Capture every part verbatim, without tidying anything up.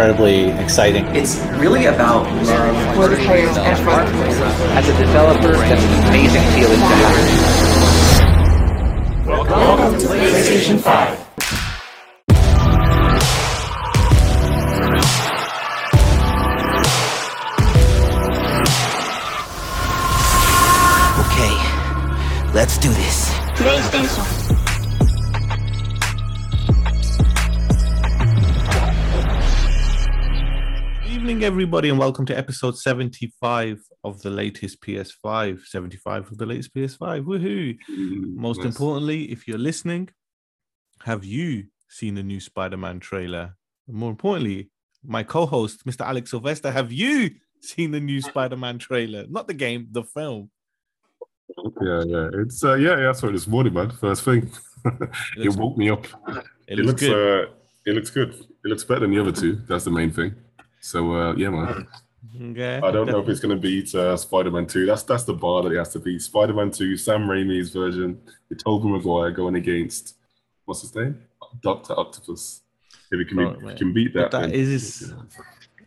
incredibly exciting. It's really about for the players and for the players. As a developer, that's an amazing feeling to have. Welcome, Welcome to PlayStation five. Okay, let's do this. PlayStation. Good evening, everybody, and welcome to episode seventy-five of the latest P S five. seventy-five of the latest P S five. Woohoo! Mm, Most nice. Importantly, if you're listening, have you seen the new Spider-Man trailer? And more importantly, my co-host, Mister Alex Sylvester, have you seen the new Spider-Man trailer? Not the game, the film. Yeah, yeah, it's uh, yeah, yeah. I saw it this morning, man. First thing, it, it woke me up. It, it looks, looks good. Uh, it looks good. It looks better than the other two. That's the main thing. So, uh, yeah, man. Okay. I don't know if it's going to beat uh, Spider-Man two. That's that's the bar that it has to beat. Spider-Man two, Sam Raimi's version, the Tobey Maguire going against, what's his name? Doctor Octopus. If it can, oh, be, can beat that. But that is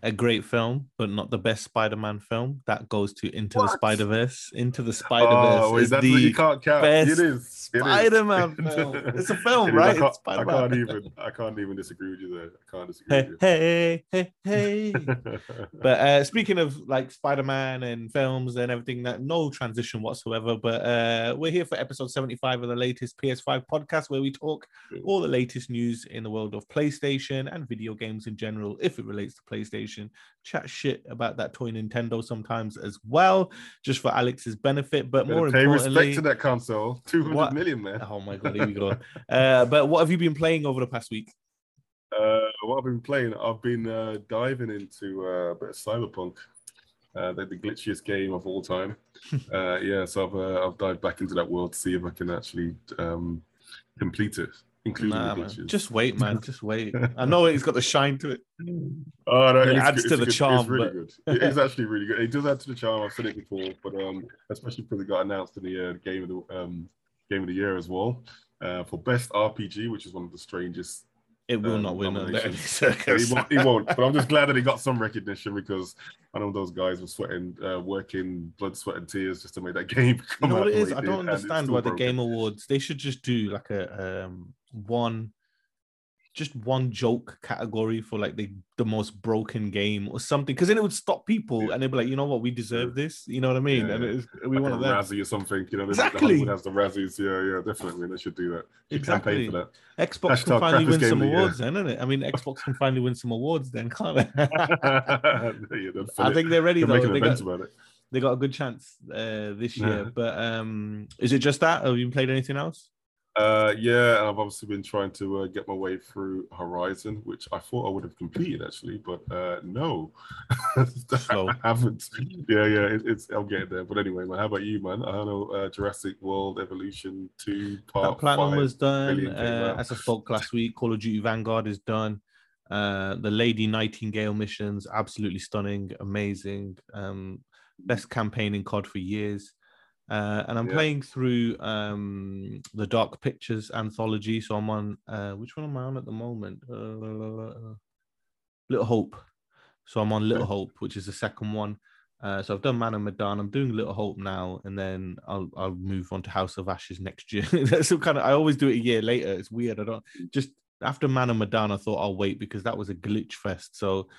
a great film, but not the best Spider-Man film. That goes to Into what? the Spider-Verse. Into the Spider-Verse oh, is, is that the you can't count? best it is. Spider-Man it is. film. It's a film, it right? I can't, I can't even. I can't even disagree with you there. I can't disagree hey, with you. Hey, hey, hey, hey. But uh, speaking of like Spider-Man and films and everything, that no transition whatsoever. But uh, we're here for episode seventy-five of the latest P S five podcast, where we talk all the latest news in the world of PlayStation and video games in general, if it relates to PlayStation. Chat shit about that toy Nintendo sometimes as well, just for Alex's benefit. But more pay importantly, respect to that console. two hundred what, million, man. Oh my god, here we go. Uh, but what have you been playing over the past week? Uh, what I've been playing, I've been uh, diving into uh, a bit of Cyberpunk, uh, the, the glitchiest game of all time. uh, yeah, so I've uh, I've dived back into that world to see if I can actually um, complete it. Including nah, the glitches. Just wait, man. Just wait. I know it's got the shine to it. Oh, no, it adds good. to it's the good. charm. It's really but... good. It is actually really good. It does add to the charm. I've said it before, but um, especially because it got announced in the uh, game of the um, game of the year as well uh, for best R P G, which is one of the strangest. It will um, not win. Circus. He won't, he won't. But I'm just glad that he got some recognition, because I know those guys were sweating, uh, working blood, sweat, and tears just to make that game come you know out. What it is? I don't understand why broken. the Game Awards. They should just do like a um, one, just one joke category for like the the most broken game or something, because then it would stop people yeah. and they'd be like, you know what, we deserve this. You know what I mean? Yeah, and it's, we like want a them. Razzie or something. You know, exactly. The has the Razzies. Yeah, yeah, definitely. They should do that. They exactly. For that. Xbox Hashtag can finally win some awards, then, isn't it? I mean, Xbox can finally win some awards, then, can't they? yeah, I think they're ready. They're though. They got, about it. they got a good chance uh, this year. Yeah. But um, is it just that? Have you played anything else? Uh, yeah, I've obviously been trying to uh, get my way through Horizon, which I thought I would have completed actually, but uh, no, I haven't. Yeah, yeah, it, it's I'll get there. But anyway, man, how about you, man? I know uh, Jurassic World Evolution two part. That platinum was done. Uh, as I spoke last week, Call of Duty Vanguard is done. Uh, the Lady Nightingale missions, absolutely stunning, amazing. Um, best campaign in C O D for years. Uh, and I'm yeah. playing through um, the Dark Pictures anthology. So I'm on, uh, which one am I on at the moment? Uh, Little Hope. So I'm on Little Hope, which is the second one. Uh, so I've done Man of Medan. I'm doing Little Hope now. And then I'll I'll move on to House of Ashes next year. so kind of, I always do it a year later. It's weird. I don't, just after Man of Medan, I thought I'll wait because that was a glitch fest. So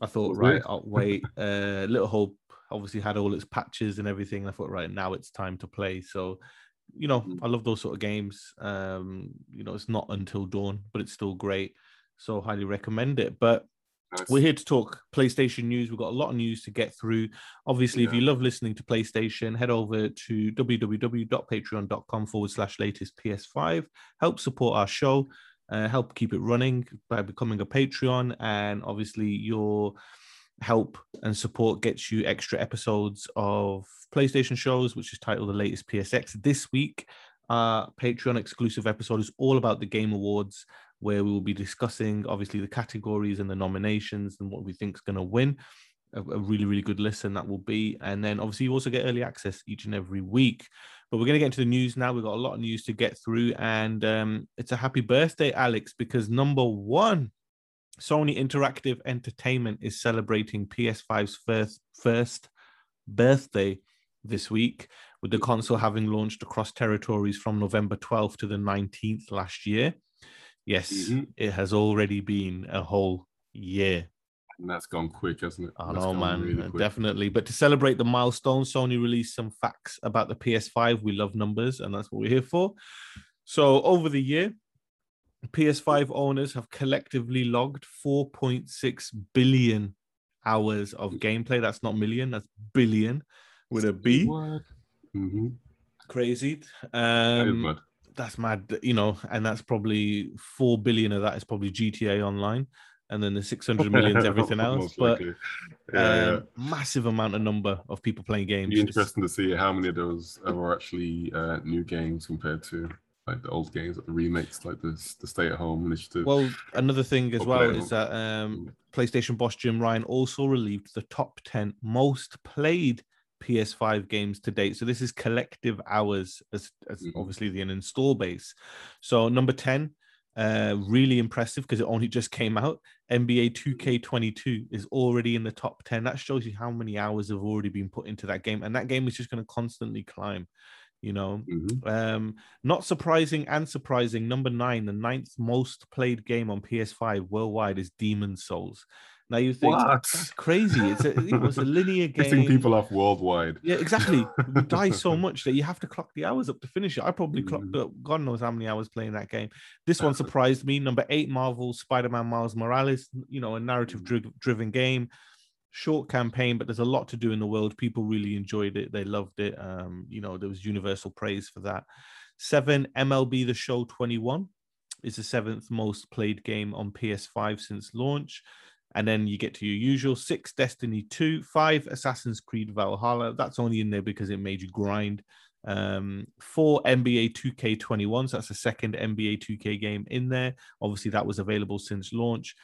I thought, right, I'll wait. Uh, Little Hope obviously had all its patches and everything, and I thought, right, now it's time to play. So, you know, I love those sort of games. Um, you know, it's not Until Dawn, but it's still great. So highly recommend it. But nice. We're here to talk PlayStation news. We've got a lot of news to get through. Obviously, yeah. if you love listening to PlayStation, head over to www.patreon.com forward slash latest PS5. Help support our show, uh, help keep it running by becoming a Patreon. And obviously, your help and support gets you extra episodes of PlayStation shows, which is titled The Latest P S X. This week, our Patreon exclusive episode is all about the Game Awards, where we will be discussing, obviously, the categories and the nominations and what we think is going to win. A, a really, really good listen that will be. And then, obviously, you also get early access each and every week. But we're going to get into the news now. We've got a lot of news to get through. And um, it's a happy birthday, Alex, because number one, Sony Interactive Entertainment is celebrating P S five's first, first birthday this week, with the console having launched across territories from November twelfth to the nineteenth last year. Yes, mm-hmm. It has already been a whole year. And that's gone quick, hasn't it? I know, man, really definitely. But to celebrate the milestone, Sony released some facts about the P S five. We love numbers, and that's what we're here for. So over the year, P S five owners have collectively logged four point six billion hours of gameplay. That's not million, that's billion with a B. Mm-hmm. Crazy. Um, that that's mad, you know, and that's probably four billion of that is probably G T A Online. And then the six hundred million is everything else. But yeah, um, yeah. massive amount of number of people playing games. It'd be interesting to see how many of those are actually uh, new games compared to like the old games, like the remakes, like the, the stay-at-home initiative. Well, another thing as well is that um, PlayStation boss Jim Ryan also released the top ten most played P S five games to date. So this is collective hours as, as mm-hmm. obviously the install base. So number ten, Uh, really impressive because it only just came out. N B A two K twenty-two is already in the top ten. That shows you how many hours have already been put into that game, and that game is just going to constantly climb, you know. Mm-hmm. Um, not surprising and surprising, number nine, the ninth most played game on P S five worldwide is Demon Souls. Now you think, what? That's crazy. It's a, it was a linear game. Pissing people off worldwide. Yeah, exactly. We die so much that you have to clock the hours up to finish it. I probably mm-hmm. clocked up God knows how many hours playing that game. This one surprised me. Number eight, Marvel's Spider-Man Miles Morales, you know, a narrative-driven game. Short campaign, but there's a lot to do in the world. People really enjoyed it. They loved it. Um, you know, there was universal praise for that. Seven, M L B The Show twenty-one is the seventh most played game on P S five since launch. And then you get to your usual six, Destiny two, five, Assassin's Creed Valhalla. That's only in there because it made you grind. Um, four, N B A two K twenty-one. So that's the second N B A two K game in there. Obviously, that was available since launch.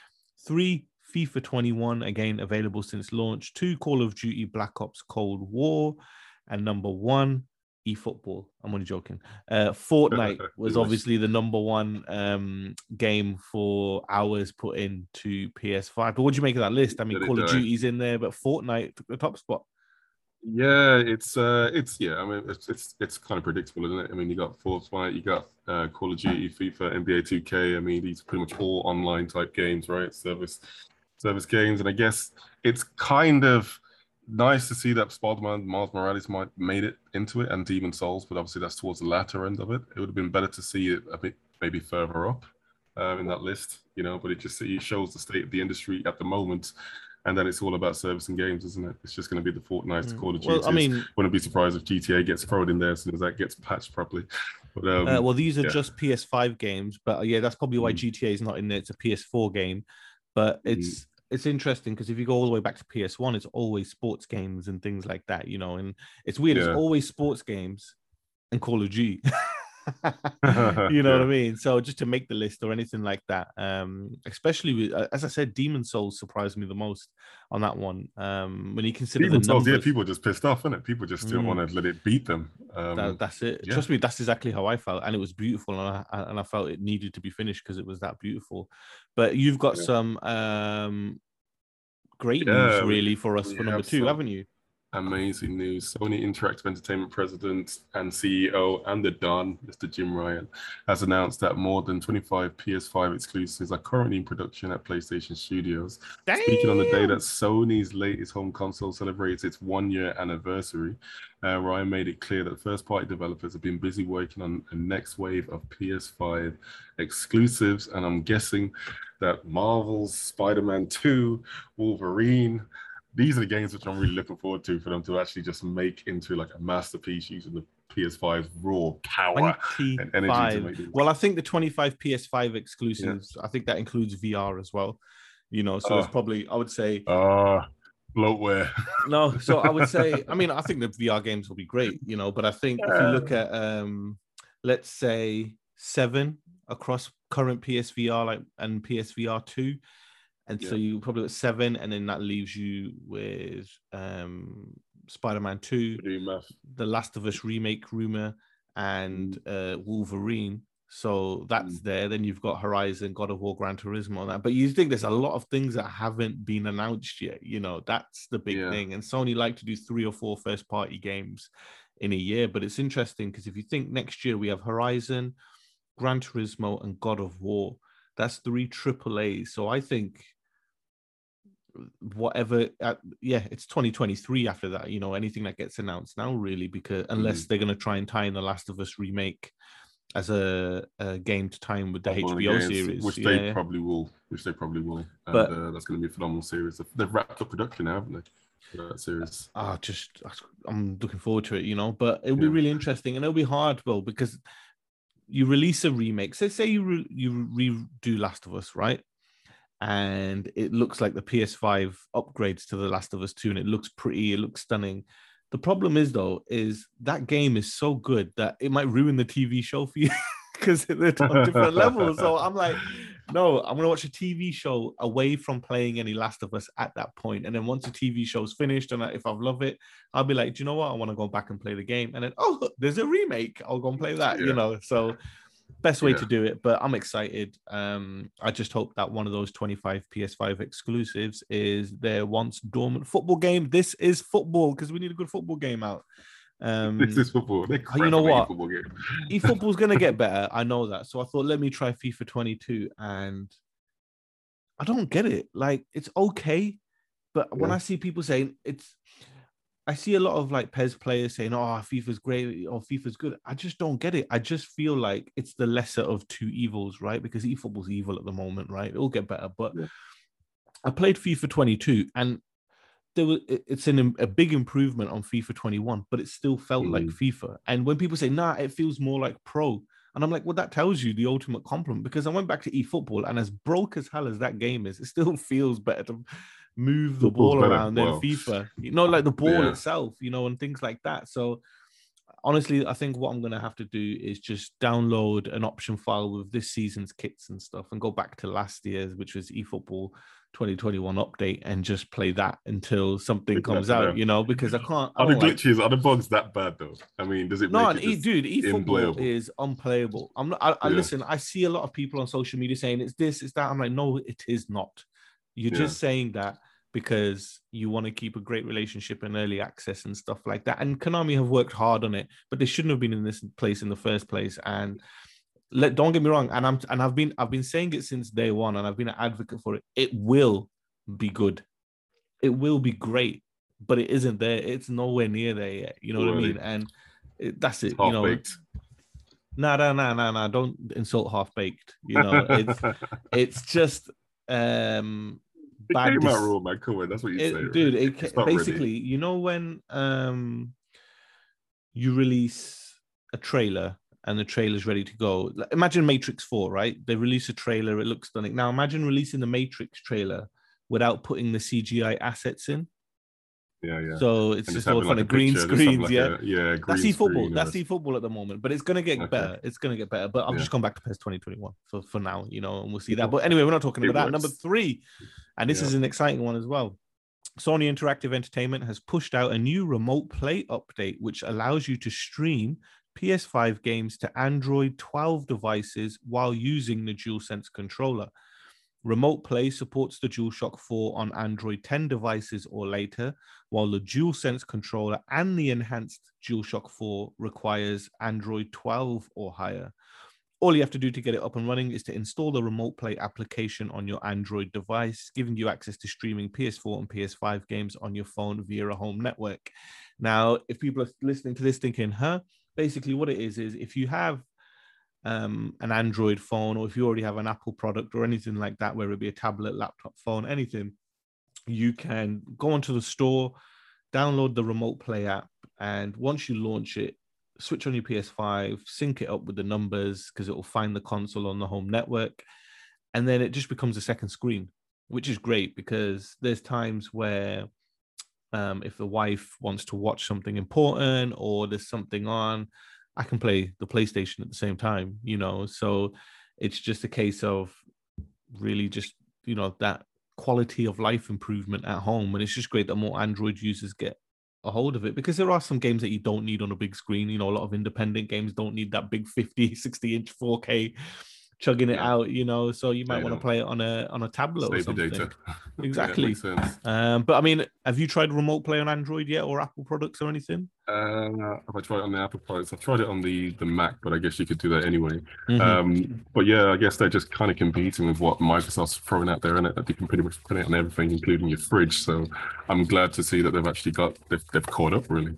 Three, FIFA twenty-one, again, available since launch. Two, Call of Duty Black Ops Cold War. And number one, eFootball. I'm only joking. Uh, Fortnite was obviously the number one um, game for hours put into P S five. But what do you make of that list? I mean, Call of Duty's in there, but Fortnite took the top spot. Yeah, it's uh, it's yeah. I mean, it's, it's it's kind of predictable, isn't it? I mean, you got Fortnite, you got uh, Call of Duty, FIFA, N B A two K. I mean, these are pretty much all online type games, right? Service service games, and I guess it's kind of nice to see that Spider-Man Miles Morales might made it into it, and Demon Souls, but obviously that's towards the latter end of it. It would have been better to see it a bit maybe further up uh, in that list, you know. But it just it shows the state of the industry at the moment, and then it's all about service and games, isn't it? It's just going to be the Fortnite, mm. the Call of Duty. Well, I mean, wouldn't be surprised if G T A gets thrown in there as soon as that gets patched properly. But, um, uh, well, these are yeah. just P S five games, but uh, yeah, that's probably why mm. G T A is not in there. It's a P S four game, but it's. Mm. It's interesting because if you go all the way back to P S one, it's always sports games and things like that, you know. And it's weird; yeah. it's always sports games and Call of Duty. You know yeah. what I mean? So just to make the list or anything like that, um, especially with, as I said, Demon Souls surprised me the most on that one. Um, when you consider Demon the Souls, numbers, yeah, people are just pissed off, isn't it? People just didn't mm. want to let it beat them. Um, that, that's it. Yeah. Trust me, that's exactly how I felt, and it was beautiful, and I, and I felt it needed to be finished because it was that beautiful. But you've got yeah. some um, great yeah, news really for us for number two, some. haven't you? Amazing news. Sony Interactive Entertainment president and C E O and the Don, Mister Jim Ryan, has announced that more than twenty-five P S five exclusives are currently in production at PlayStation Studios. Damn. Speaking on the day that Sony's latest home console celebrates its one-year anniversary, uh, Ryan made it clear that first-party developers have been busy working on a next wave of P S five exclusives, and I'm guessing that Marvel's Spider-Man two, Wolverine, these are the games which I'm really looking forward to for them to actually just make into like a masterpiece using the P S five's raw power twenty-five and energy to make it. Well, I think the twenty-five P S five exclusives, yeah. I think that includes V R as well. You know, so uh, it's probably, I would say... Uh, bloatware. No, so I would say, I mean, I think the V R games will be great, you know, but I think yeah. if you look at, um, let's say, seven across current P S V R like and P S V R two, and yeah. so you probably at seven, and then that leaves you with um, Spider-Man two, The Last of Us remake rumor, and uh, Wolverine. So that's mm. there. Then you've got Horizon, God of War, Gran Turismo, and that. But you think there's a lot of things that haven't been announced yet. You know, that's the big yeah. thing. And Sony like to do three or four first-party games in a year. But it's interesting because if you think next year we have Horizon, Gran Turismo, and God of War. That's three triple A's. So I think whatever, uh, yeah, it's twenty twenty-three after that, you know, anything that gets announced now, really, because unless mm. they're going to try and tie in The Last of Us remake as a, a game to tie in with the H B O games, series. Which yeah. they probably will, which they probably will. And but, uh, that's going to be a phenomenal series. They've wrapped up production now, haven't they? That series. Ah, just, I'm looking forward to it, you know, but it'll yeah. be really interesting, and it'll be hard, though, because you release a remake. So say you re- you redo Last of Us, right? And it looks like the P S five upgrades to The Last of Us two, and it looks pretty, it looks stunning. The problem is, though, is that game is so good that it might ruin the T V show for you because they're on different levels. So I'm like, no, I'm going to watch a T V show away from playing any Last of Us at that point. And then once the T V show's finished, and if I love it, I'll be like, do you know what? I want to go back and play the game. And then, oh, there's a remake. I'll go and play that, yeah. you know. So best way yeah. to do it. But I'm excited. Um, I just hope that one of those twenty-five P S five exclusives is their once dormant football game. This is football, because we need a good football game out. Um, this is football. You know what? eFootball's going to get better. I know that. So I thought, let me try FIFA twenty-two, and I don't get it. Like, it's okay, but yeah. when I see people saying it's, I see a lot of like P E S players saying, "Oh, FIFA's great," or "FIFA's good." I just don't get it. I just feel like it's the lesser of two evils, right? Because eFootball's evil at the moment, right? It'll get better, but yeah. I played FIFA twenty-two, and there was, it's an, a big improvement on FIFA twenty-one, but it still felt mm. like FIFA. And when people say, nah, it feels more like pro. And I'm like, well, that tells you the ultimate compliment, because I went back to eFootball, and as broke as hell as that game is, it still feels better to move the Football's ball around better. than wow. FIFA. You know, like the ball yeah. itself, you know, and things like that. So honestly, I think what I'm going to have to do is just download an option file with this season's kits and stuff, and go back to last year's, which was eFootball twenty twenty-one update, and just play that until something exactly. comes out, you know, because I can't. I are the glitches, like... are the bugs that bad, though? I mean, does it? No, make it e, dude, eFootball is unplayable. I'm not. I, I yeah. listen. I see a lot of people on social media saying it's this, it's that. I'm like, no, it is not. You're yeah. just saying that because you want to keep a great relationship and early access and stuff like that. And Konami have worked hard on it, but they shouldn't have been in this place in the first place. And Let, don't get me wrong, and I'm and I've been I've been saying it since day one, and I've been an advocate for it. It will be good, it will be great, but it isn't there. It's nowhere near there yet. You know really? what I mean? And it, that's it. It's you know, baked. nah, nah, nah, nah, nah. Don't insult half baked. You know, it's it's just um, it bad. Came dis- out raw, man. Come on, that's what you say, right? Dude. It, it's basically, ready. you know, when um, you release a trailer, and the trailer's ready to go. Imagine Matrix four, right? They release a trailer, it looks stunning. Now imagine releasing the Matrix trailer without putting the C G I assets in. Yeah, yeah. So it's and just all kind like of green picture, screens, like yeah. A, yeah, green That's eFootball. Screen, That's yeah. eFootball at the moment, but it's going to get okay. better. It's going to get better, but I've yeah. just gone back to P E S twenty twenty-one for, for now, you know, and we'll see that. But anyway, we're not talking about that. Number three, and this yeah. is an exciting one as well. Sony Interactive Entertainment has pushed out a new Remote Play update, which allows you to stream P S five games to Android twelve devices while using the DualSense controller. Remote Play supports the DualShock four on Android ten devices or later, while the DualSense controller and the enhanced DualShock four requires Android twelve or higher. All you have to do to get it up and running is to install the Remote Play application on your Android device, giving you access to streaming P S four and P S five games on your phone via a home network. Now, if people are listening to this thinking, huh? Basically, what it is, is if you have um, an Android phone, or if you already have an Apple product or anything like that, whether it be a tablet, laptop, phone, anything, you can go onto the store, download the Remote Play app, and once you launch it, switch on your P S five, sync it up with the numbers, because it will find the console on the home network, and then it just becomes a second screen, which is great, because there's times where... Um, if the wife wants to watch something important or there's something on, I can play the PlayStation at the same time, you know. So it's just a case of really just, you know, that quality of life improvement at home. And it's just great that more Android users get a hold of it, because there are some games that you don't need on a big screen. You know, a lot of independent games don't need that big fifty, sixty inch four K chugging yeah. it out, you know, so you might yeah. want to play it on a on a tablet Save or something. Data. Exactly. Yeah, um, but I mean, have you tried Remote Play on Android yet, or Apple products or anything? Uh, have I tried it on the Apple products? I've tried it on the, the Mac, but I guess you could do that anyway. Mm-hmm. Um, but yeah, I guess they're just kind of competing with what Microsoft's throwing out there, innit? That you can pretty much put it on everything, including your fridge. So I'm glad to see that they've actually got, they've, they've caught up really.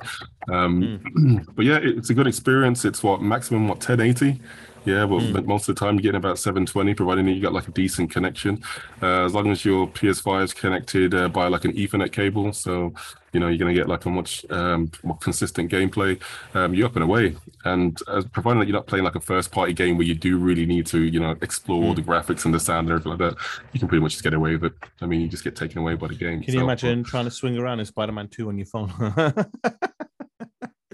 Um, mm. But yeah, it's a good experience. It's what, maximum, what, ten eighty? Yeah, but mm. most of the time you're getting about seven twenty, providing that you got like a decent connection. Uh, as long as your P S five is connected uh, by like an Ethernet cable, so you know you're going to get like a much um, more consistent gameplay. Um, you're up and away, and uh, providing that you're not playing like a first-party game where you do really need to, you know, explore mm. the graphics and the sound and everything like that, you can pretty much just get away with it. I mean, you just get taken away by the game. Can itself, you imagine but... trying to swing around in Spider-Man two on your phone?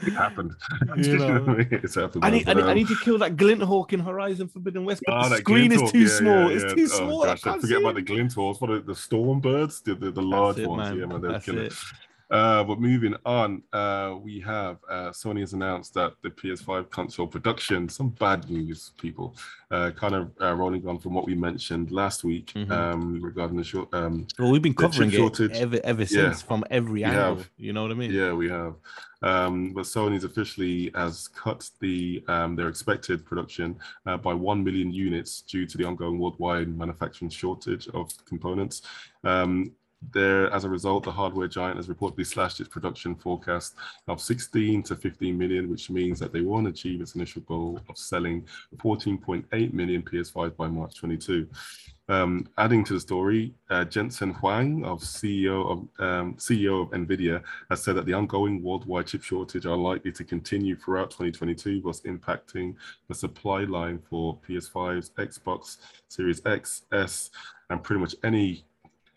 It happened. You know. It's happened. I need, I, need, I need to kill that glint hawk in Horizon Forbidden West, but oh, the screen is too yeah, small. Yeah, yeah. It's too oh, small. Gosh, I, I forget about the glint hawks. What are the storm birds? The, the, the large it, ones. Man. Yeah, man, they're killing. Uh, but moving on, uh, we have uh, Sony has announced that the P S five console production, some bad news, people, uh, kind of uh, rolling on from what we mentioned last week mm-hmm. um, regarding the short. Um, well, we've been covering it ever, ever since yeah. from every angle. You know what I mean? Yeah, we have. Um, but Sony's officially has cut the um, their expected production uh, by one million units due to the ongoing worldwide manufacturing shortage of components. Um, There, as a result, the hardware giant has reportedly slashed its production forecast of sixteen to fifteen million, which means that they won't achieve its initial goal of selling fourteen point eight million P S five by March twenty-two. Um, adding to the story, uh, Jensen Huang, of C E O of um, C E O of NVIDIA, has said that the ongoing worldwide chip shortage are likely to continue throughout twenty twenty-two, whilst impacting the supply line for P S fives, Xbox Series X, S, and pretty much any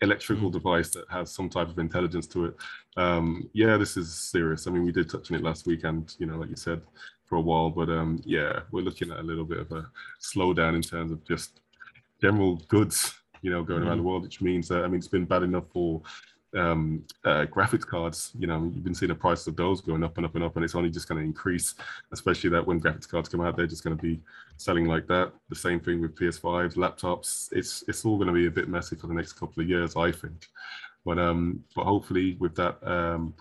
electrical mm. device that has some type of intelligence to it. Um, yeah, this is serious. I mean, we did touch on it last week and, you know, like you said, for a while, but um, yeah, we're looking at a little bit of a slowdown in terms of just general goods, you know, going mm. around the world, which means that, I mean, it's been bad enough for um, uh, graphics cards. You know, you've been seeing the price of those going up and up and up, and it's only just going to increase, especially that when graphics cards come out, they're just going to be selling like that. The same thing with P S fives, laptops. It's it's all going to be a bit messy for the next couple of years, I think. But um, but hopefully with that um,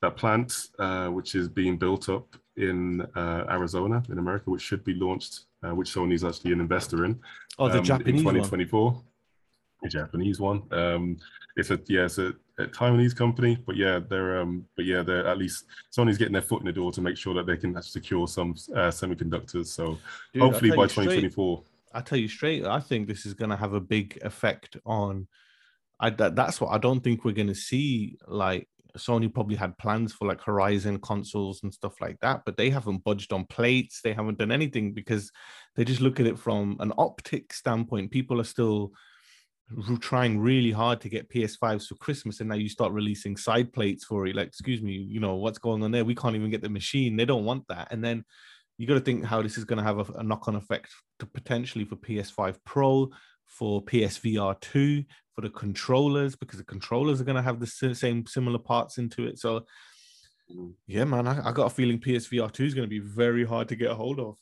that plant uh, which is being built up in uh, Arizona in America, which should be launched, uh, which Sony's actually an investor in. Oh, the um, Japanese in twenty twenty-four. One. The Japanese one. Um, it's a yeah, it's a, a Taiwanese company, but yeah, they're um, but yeah, they're at least Sony's getting their foot in the door to make sure that they can secure some uh, semiconductors. So Dude, hopefully by twenty twenty-four. I tell you straight, I think this is going to have a big effect on. I that, that's what I don't think we're going to see. Like Sony probably had plans for like Horizon consoles and stuff like that, but they haven't budged on plates. They haven't done anything because they just look at it from an optic standpoint. People are still trying really hard to get P S fives for Christmas, and now you start releasing side plates for it. Like, excuse me, you know, what's going on there? We can't even get the machine. They don't want that. And then you got to think how this is going to have a, a knock-on effect to potentially for P S five Pro, for P S V R two, for the controllers, because the controllers are going to have the same similar parts into it. So yeah, man, I, I got a feeling P S V R two is going to be very hard to get a hold of.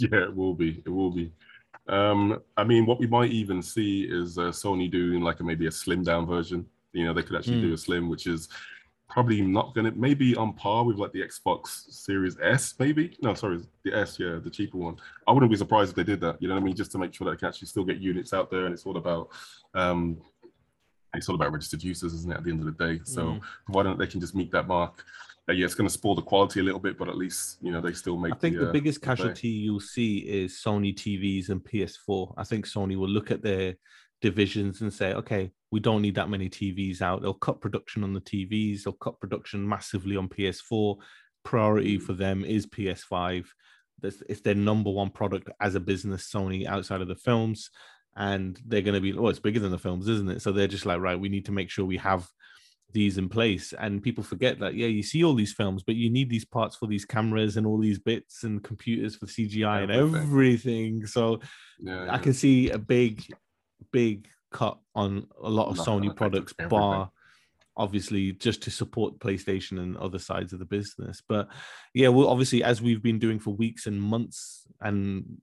Yeah, it will be. It will be. Um, I mean, what we might even see is uh, Sony doing like a, maybe a slimmed down version. You know, they could actually mm. do a slim, which is probably not going to, maybe on par with like the Xbox Series S, maybe. No, sorry, the S, yeah, the cheaper one. I wouldn't be surprised if they did that. You know what I mean? Just to make sure that they can actually still get units out there, and it's all about. Um, It's all about registered users, isn't it, at the end of the day? So mm. why don't they can just meet that mark? Uh, yeah, it's going to spoil the quality a little bit, but at least, you know, they still make I think the, the biggest uh, casualty the you'll see is Sony T Vs and P S four. I think Sony will look at their divisions and say, okay, we don't need that many T Vs out. They'll cut production on the T Vs. They'll cut production massively on P S four. Priority for them is P S five. That's, it's their number one product as a business, Sony, outside of the films. And they're going to be, oh, it's bigger than the films, isn't it? So they're just like, right, we need to make sure we have these in place. And people forget that, yeah, you see all these films, but you need these parts for these cameras and all these bits and computers for C G I and everything. So yeah, yeah. I can see a big, big cut on a lot of Sony products, bar obviously just to support PlayStation and other sides of the business. But yeah, well, obviously, as we've been doing for weeks and months, and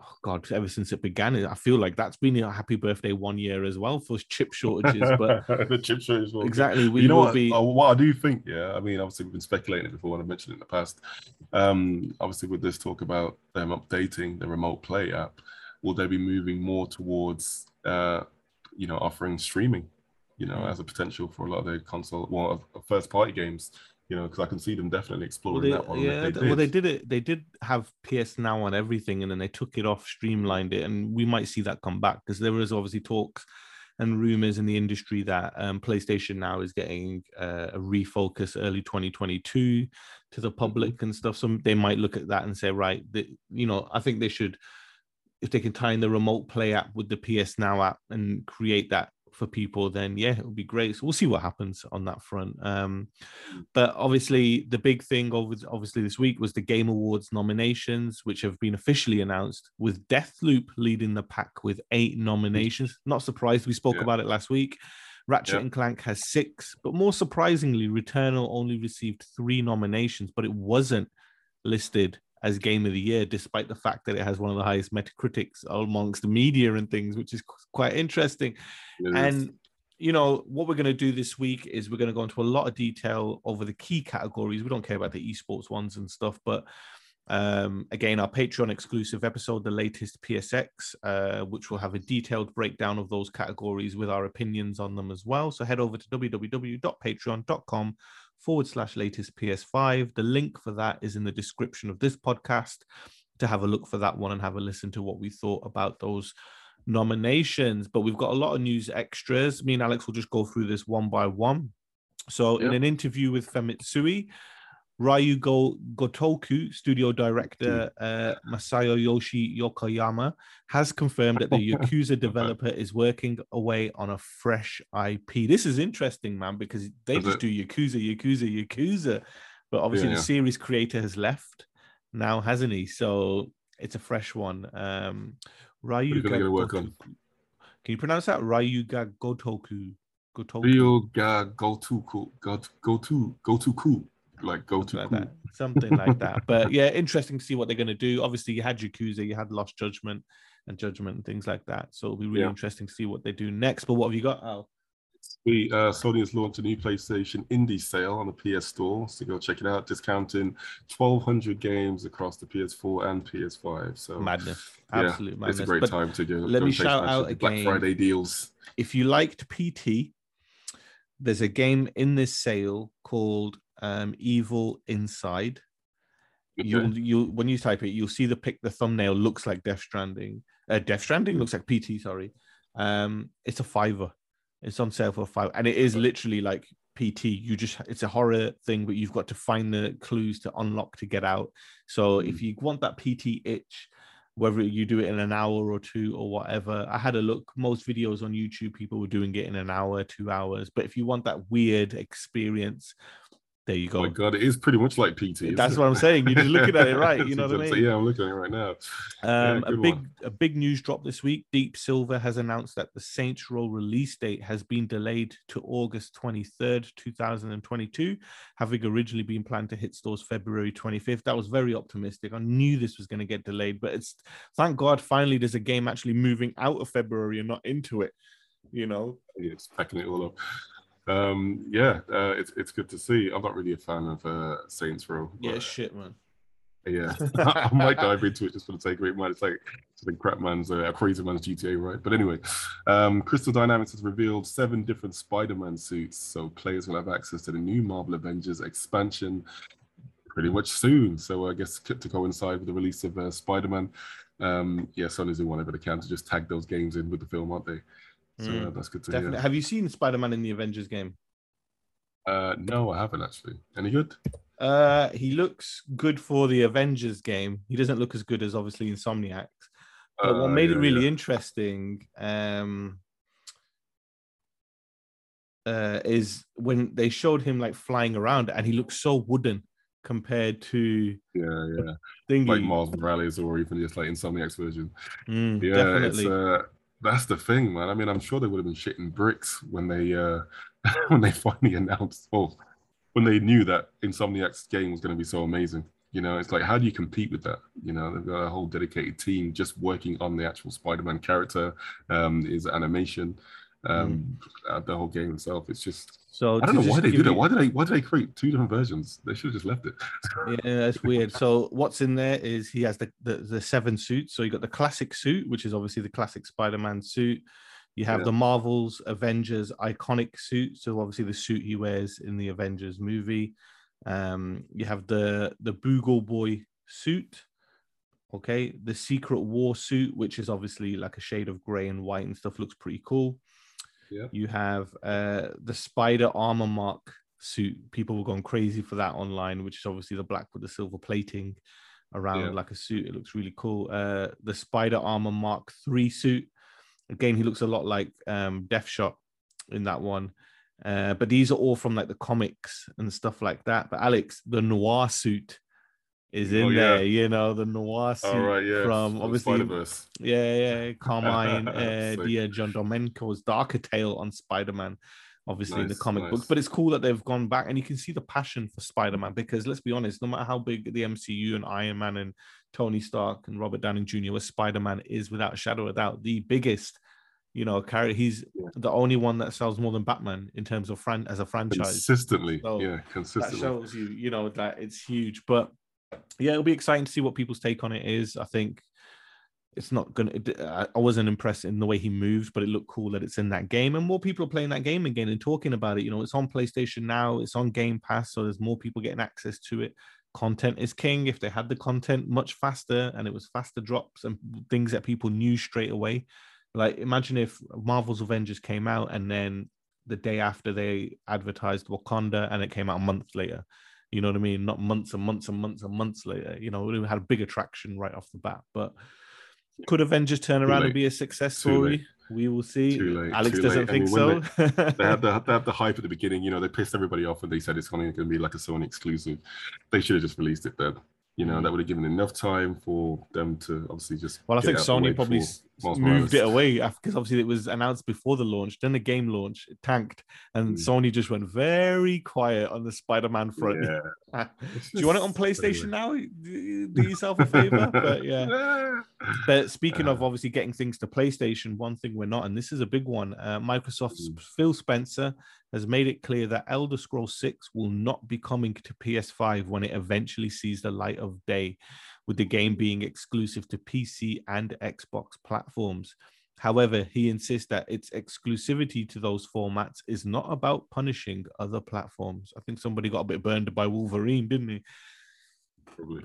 oh God, ever since it began, I feel like that's been a happy birthday one year as well for chip shortages. But the chip shortages, exactly. We you know will what, be... what I do think, yeah, I mean, obviously, we've been speculating it before, and I mentioned it in the past. Um, obviously, with this talk about them updating the Remote Play app, will they be moving more towards, uh, you know, offering streaming, you know, mm. as a potential for a lot of their console, well, first-party games, you know, because I can see them definitely exploring well, they, that one. Yeah, they did. Well, they did it. They did have P S Now on everything, and then they took it off, streamlined it, and we might see that come back, because there was obviously talks and rumors in the industry that um, PlayStation Now is getting uh, a refocus early twenty twenty-two to the public and stuff. So they might look at that and say, right, the, you know, I think they should. If they can tie in the Remote Play app with the P S Now app and create that for people, then yeah, it would be great. So we'll see what happens on that front. Um, but obviously, the big thing obviously this week was the Game Awards nominations, which have been officially announced, with Deathloop leading the pack with eight nominations. Not surprised, we spoke yeah. about it last week. Ratchet yeah. and Clank has six, but more surprisingly, Returnal only received three nominations, but it wasn't listed as Game of the Year, despite the fact that it has one of the highest Metacritics amongst the media and things, which is quite interesting. Yes. And, you know, what we're going to do this week is we're going to go into a lot of detail over the key categories. We don't care about the esports ones and stuff, but um, again, our Patreon exclusive episode, the latest P S X, uh, which will have a detailed breakdown of those categories with our opinions on them as well. So head over to www.patreon.com forward slash latest P S five. The link for that is in the description of this podcast, to have a look for that one and have a listen to what we thought about those nominations. But we've got a lot of news extras. Me and Alex will just go through this one by one. So yeah. in an interview with Femitsui, Ryu Ga Gotoku, studio director uh, Masayoshi Yokoyama, has confirmed that the Yakuza developer is working away on a fresh I P. This is interesting, man, because they is just it? do Yakuza, Yakuza, Yakuza. But obviously yeah, yeah. the series creator has left now, hasn't he? So it's a fresh one. Um, Ryu Ga Gotoku. Work on? Can you pronounce that? Ryu Ga Gotoku. Gotoku. Ryu Ga Gotoku. Gotoku. Gotoku. Like go to something like, that. Something like that, but yeah, interesting to see what they're going to do. Obviously, you had Yakuza, you had Lost Judgment, and Judgment, and things like that. So it'll be really yeah. interesting to see what they do next. But what have you got, Al? We uh, Sony has launched a new PlayStation indie sale on the P S Store, so go check it out. Discounting twelve hundred games across the P S four and P S five. So madness, absolute yeah, madness. It's a great but time to go. Let go me shout out again. Black Friday deals. If you liked P T, there's a game in this sale called Um, Evil Inside. Okay. You'll you when you type it, you'll see the pic. The thumbnail looks like Death Stranding. Uh, Death Stranding looks like P T. Sorry, um, it's a fiver. It's on sale for a fiver, and it is literally like P T. You just it's a horror thing, but you've got to find the clues to unlock to get out. So mm-hmm. if you want that P T itch, whether you do it in an hour or two or whatever, I had a look. Most videos on YouTube, people were doing it in an hour, two hours. But if you want that weird experience, there you go. Oh my God, it is pretty much like P T. That's what it? I'm saying. You're just looking at it right. You know what I mean? Yeah, I'm looking at it right now. Um, yeah, a big one. a big news drop this week. Deep Silver has announced that the Saints Row release date has been delayed to August twenty-third, two thousand twenty-two, having originally been planned to hit stores February twenty-fifth. That was very optimistic. I knew this was going to get delayed, but it's thank God finally there's a game actually moving out of February and not into it. You know? Yeah, it's packing it all up. Um, yeah, uh, it's it's good to see. I'm not really a fan of uh, Saints Row. But, yeah, shit, man. Yeah, I might dive into it just for the sake of it, man. It's like it's like crap man's uh, a crazy man's G T A, right? But anyway, um, Crystal Dynamics has revealed seven different Spider-Man suits, so players will have access to the new Marvel Avengers expansion pretty much soon. So I guess to coincide with the release of uh, Spider-Man, um, yeah, Sony's doing whatever they can to just tag those games in with the film, aren't they? So mm, uh, that's good to definitely. hear. Have you seen Spider-Man in the Avengers game? Uh, no, I haven't actually. Any good? Uh, he looks good for the Avengers game. He doesn't look as good as obviously Insomniac. But uh, what made yeah, it really yeah. interesting um, uh, is when they showed him like flying around, and he looked so wooden compared to yeah, yeah, thingy. Like Miles Morales or even just like Insomniac's version. Mm, yeah, definitely. It's, uh, That's the thing, man. I mean, I'm sure they would have been shitting bricks when they uh, when they finally announced, or when they knew that Insomniac's game was going to be so amazing. You know, it's like, how do you compete with that? You know, they've got a whole dedicated team just working on the actual Spider-Man character, um, his animation, um, mm. the whole game itself. It's just, so I don't know why they did it. Why did they, why did they create two different versions? They should have just left it. Yeah, that's weird. So what's in there is he has the, the, the seven suits. So you got the classic suit, which is obviously the classic Spider-Man suit. You have yeah. the Marvel's Avengers iconic suit. So obviously the suit he wears in the Avengers movie. Um, you have the the Boogle Boy suit, okay, the Secret War suit, which is obviously like a shade of grey and white and stuff, looks pretty cool. Yeah. You have uh, the Spider Armor Mark suit. People were going crazy for that online, which is obviously the black with the silver plating around yeah. like a suit. It looks really cool. Uh, the Spider Armor Mark three suit. Again, he looks a lot like um, Deathshot in that one. Uh, but these are all from like the comics and stuff like that. But Alex, the noir suit is in oh, yeah. there, you know, the noir suit oh, right, yeah. from obviously, yeah, yeah, Carmine uh, Dia Giandomenico's Darker Tale on Spider-Man, obviously nice, in the comic nice. books. But it's cool that they've gone back, and you can see the passion for Spider-Man, because let's be honest, no matter how big the M C U and Iron Man and Tony Stark and Robert Downey Junior, Spider-Man is without a shadow of doubt the biggest. You know, carry. He's yeah. the only one that sells more than Batman in terms of fran- as a franchise. Consistently, so yeah, consistently. That shows you, you know, that it's huge. But yeah, it'll be exciting to see what people's take on it is. I think it's not gonna. I wasn't impressed in the way he moves, but it looked cool that it's in that game, and more people are playing that game again and talking about it. You know, it's on PlayStation now. It's on Game Pass, so there's more people getting access to it. Content is king. If they had the content much faster, and it was faster drops and things that people knew straight away. Like, imagine if Marvel's Avengers came out and then the day after they advertised Wakanda and it came out a month later. You know what I mean? Not months and months and months and months later. You know, it had a big attraction right off the bat. But could Avengers turn around and be a success story? We will see. Too late. Alex Too doesn't late. think so. They, they, had the, they had the hype at the beginning. You know, they pissed everybody off and they said it's only going to be like a Sony exclusive. They should have just released it then. You know, that would have given enough time for them to obviously just. Well, I think Sony probably moved it away because obviously it was announced before the launch. Then the game launch, it tanked, and mm. Sony just went very quiet on the Spider-Man front. Yeah. Do you want it on PlayStation now? Do yourself a favor. But yeah. But speaking uh, of obviously getting things to PlayStation, one thing we're not, and this is a big one, uh, Microsoft's mm. Phil Spencer has made it clear that Elder Scrolls six will not be coming to P S five when it eventually sees the light of day, with the game being exclusive to P C and Xbox platforms. However, he insists that its exclusivity to those formats is not about punishing other platforms. I think somebody got a bit burned by Wolverine, didn't he? Probably.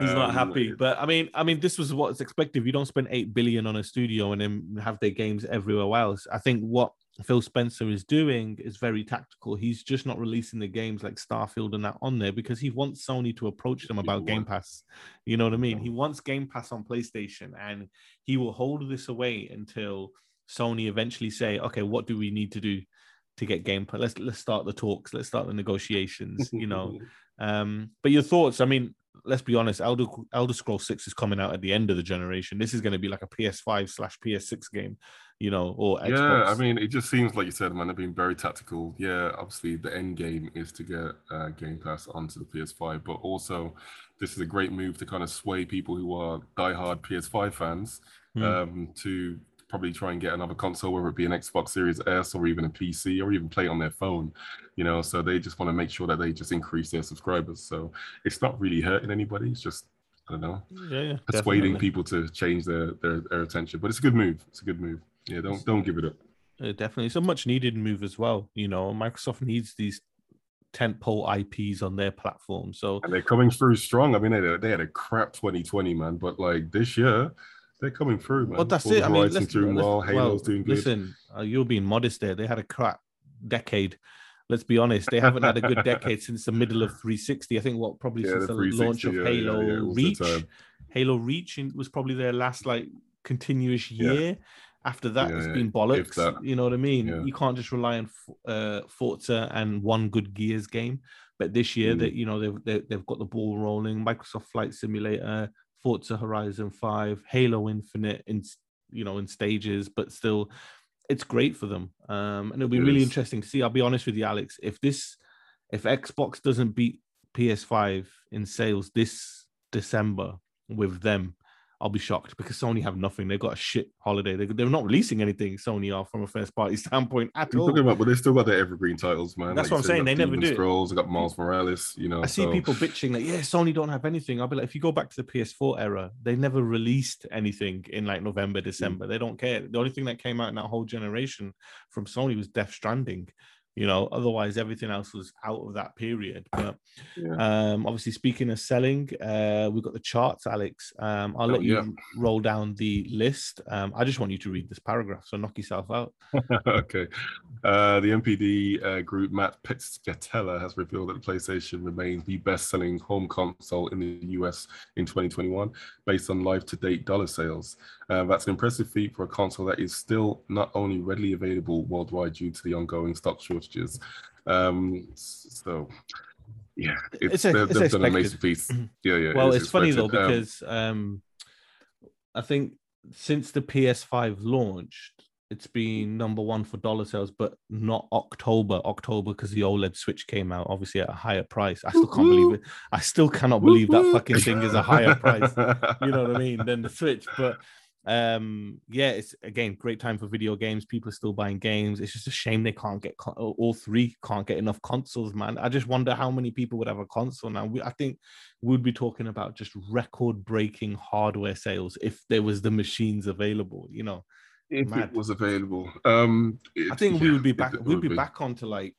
He's not um, happy, but I mean, I mean, this was what's expected. You don't spend eight billion on a studio and then have their games everywhere else. I think what Phil Spencer is doing is very tactical. He's just not releasing the games like Starfield and that on there because he wants Sony to approach them about Game Pass. You know what I mean? He wants Game Pass on PlayStation, and he will hold this away until Sony eventually say, "Okay, what do we need to do to get Game Pass? Let's let's start the talks. Let's start the negotiations." You know. Um, but your thoughts? I mean, let's be honest. Elder Elder Scrolls six is coming out at the end of the generation. This is going to be like a P S five slash P S six game, you know, or Xbox. Yeah, I mean, it just seems like you said, man, they're being very tactical. Yeah, obviously the end game is to get uh, Game Pass onto the P S five, but also this is a great move to kind of sway people who are diehard P S five fans mm. um, to probably try and get another console, whether it be an Xbox Series S or even a P C or even play it on their phone, you know, so they just want to make sure that they just increase their subscribers. So it's not really hurting anybody. It's just, I don't know, yeah, yeah, persuading definitely. people to change their, their, their attention. But it's a good move. It's a good move. Yeah, don't don't give it up. Yeah, definitely. It's a much needed move as well. You know, Microsoft needs these tentpole I Ps on their platform. So and they're coming through strong. I mean, they, they had a crap twenty twenty, man. But like this year, they're coming through, man. Well, that's All it. I mean, let's, doing let's, well, Halo's well, doing good. Listen, uh, you're being modest there. They had a crap decade. Let's be honest. They haven't had a good decade since the middle of three sixty. I think what probably yeah, since the, the launch of yeah, Halo yeah, yeah, Reach. Halo Reach was probably their last like continuous year. Yeah. After that, yeah, it's yeah, been bollocks. You know what I mean? Yeah. You can't just rely on uh, Forza and one good Gears game. But this year, mm. that you know they've they've got the ball rolling. Microsoft Flight Simulator, Forza Horizon five, Halo Infinite, in you know, in stages, but still it's great for them. Um, and it'll be it really is. interesting to see. I'll be honest with you, Alex, if this, if Xbox doesn't beat P S five in sales this December with them, I'll be shocked, because Sony have nothing. They've got a shit holiday. They, they're not releasing anything, Sony are, from a first-party standpoint at all. You're talking about, but they still got their evergreen titles, man. That's like what I'm saying. They never do. Scrolls, they got Miles Morales, you know. I see so. people bitching that, yeah, Sony don't have anything. I'll be like, if you go back to the P S four era, they never released anything in like November, December. Mm. They don't care. The only thing that came out in that whole generation from Sony was Death Stranding. You know, otherwise everything else was out of that period. But yeah. um, obviously, speaking of selling, uh, we've got the charts, Alex. Um, I'll oh, let you yeah. roll down the list. Um, I just want you to read this paragraph, so knock yourself out. Okay. Uh, the N P D uh, group, Matt Piscatella, has revealed that the PlayStation remains the best-selling home console in the U S in twenty twenty-one, based on life-to-date dollar sales. Uh, that's an impressive feat for a console that is still not only readily available worldwide due to the ongoing stock shortage. Um, so, yeah, it's, it's, a, it's they've done an amazing piece. Yeah, yeah. Well, it's, it's funny though, because um, I think since the P S five launched, it's been number one for dollar sales, but not October. October, because the OLED Switch came out, obviously at a higher price. I still can't believe it. I still cannot believe that fucking thing is a higher price. You know what I mean? Than the Switch, but. Um, yeah, it's again great time for video games. People are still buying games. It's just a shame they can't get con- all three can't get enough consoles, man. I just wonder how many people would have a console now. We, I think we'd be talking about just record-breaking hardware sales if there was the machines available. You know, if mad. it was available, um, it, I think yeah, we would be back. We'd would be, be back onto like.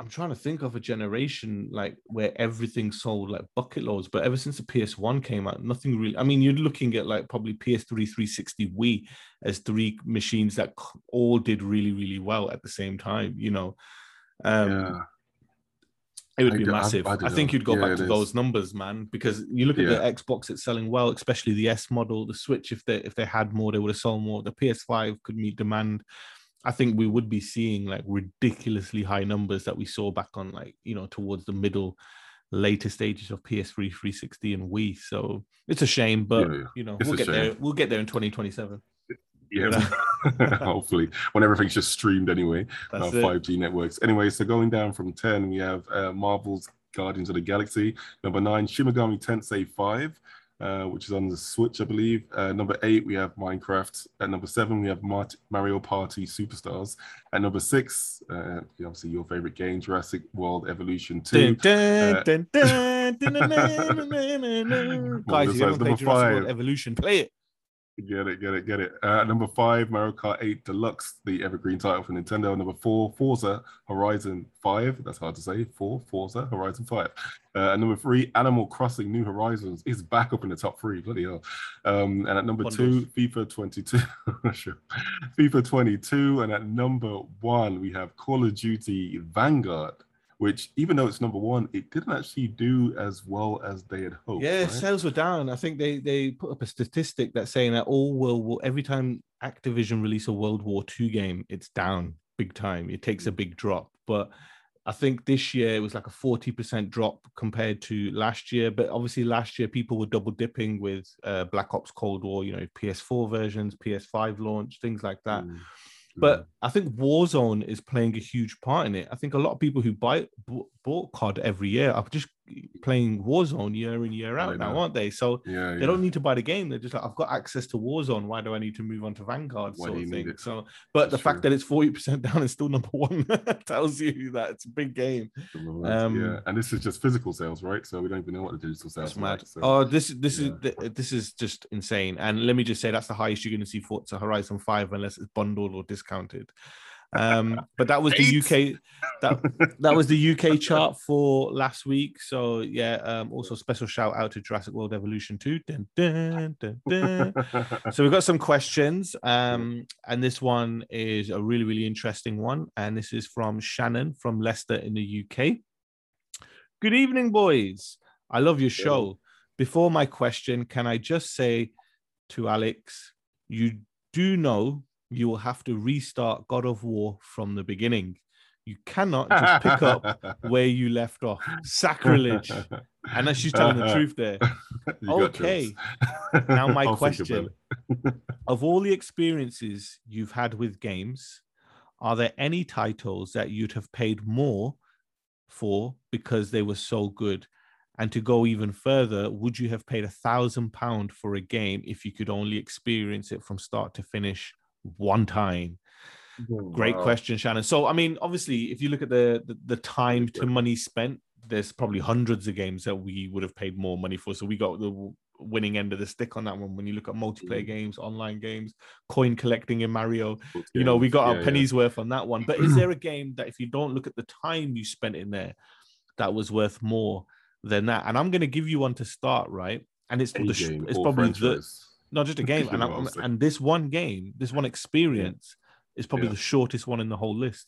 I'm trying to think of a generation like where everything sold like bucket loads, but ever since the P S one came out, nothing really. I mean, you're looking at like probably P S three, three sixty, Wii as three machines that all did really, really well at the same time, you know. Um, yeah. It would I be do, massive. I, I, I think you'd go yeah, back to is. those numbers, man, because you look at yeah. the Xbox, it's selling well, especially the S model, the Switch. If they if they had more, they would have sold more. The P S five could meet demand. I think we would be seeing like ridiculously high numbers that we saw back on like, you know, towards the middle, later stages of P S three, three sixty and Wii. So it's a shame, but yeah, yeah. you know, it's we'll get shame. there. We'll get there in twenty twenty-seven. Yeah, hopefully when everything's just streamed anyway, uh, five G networks. Anyway, so going down from ten, we have uh, Marvel's Guardians of the Galaxy. Number nine, Shin Megami Tensei five. Uh, which is on the Switch, I believe. Uh, number eight, we have Minecraft. At number seven, we have Mart- Mario Party Superstars. At number six, uh, obviously your favorite game, Jurassic World Evolution two. Guys, you haven't played Jurassic World Evolution, play it. Get it, get it, get it. Uh, number five, Mario Kart eight Deluxe, the evergreen title for Nintendo. Number four, Forza Horizon five. That's hard to say. Four, Forza Horizon five. Uh, and number three, Animal Crossing New Horizons is back up in the top three. Bloody hell. Um, and at number Wonders. two, FIFA twenty-two. Sure. FIFA twenty-two. And at number one, we have Call of Duty Vanguard, which, even though it's number one, it didn't actually do as well as they had hoped. Yeah, right? Sales were down. I think they they put up a statistic that's saying that all World War, every time Activision release a World War two game, it's down big time. It takes a big drop. But I think this year it was like a forty percent drop compared to last year. But obviously last year people were double dipping with uh, Black Ops Cold War, you know, P S four versions, P S five launch, things like that. Mm. But I think Warzone is playing a huge part in it. I think a lot of people who buy b- bought C O D every year are just playing Warzone year in, year out now, aren't they? So yeah, yeah. they don't need to buy the game. They're just like, I've got access to Warzone. Why do I need to move on to Vanguard sort of thing? So, but That's the true. fact that it's forty percent down and still number one tells you that it's a big game. Um, yeah, and this is just physical sales, right? So we don't even know what the digital sales are. Mad. Like, so. Oh, this this yeah. is this is just insane. And let me just say, that's the highest you're going to see Forza Horizon five unless it's bundled or discounted. Um, but that was Eight. the U K that that was the U K chart for last week. So yeah, um, also special shout out to Jurassic World Evolution two. Dun, dun, dun, dun. So we've got some questions, um, and this one is a really really interesting one, and this is from Shannon from Leicester in the U K. Good evening, boys. I love your show. Before my question, can I just say to Alex, you do know you will have to restart God of War from the beginning. You cannot just pick up where you left off. Sacrilege. And she's telling the truth there. Okay. Now my question. Of all the experiences you've had with games, are there any titles that you'd have paid more for because they were so good? And to go even further, would you have paid a thousand pounds for a game if you could only experience it from start to finish one time? Oh, Great wow. question, Shannon. So, I mean, obviously, if you look at the, the, the time to money spent, there's probably hundreds of games that we would have paid more money for. So we got the winning end of the stick on that one. When you look at multiplayer games, online games, coin collecting in Mario, games, you know, we got yeah, our pennies yeah. worth on that one. But is there a game that if you don't look at the time you spent in there, that was worth more than that? And I'm going to give you one to start, right? And it's, the, game, it's probably the, not just a game. and, I'm, and this one game, this one experience yeah. is probably yeah. the shortest one in the whole list.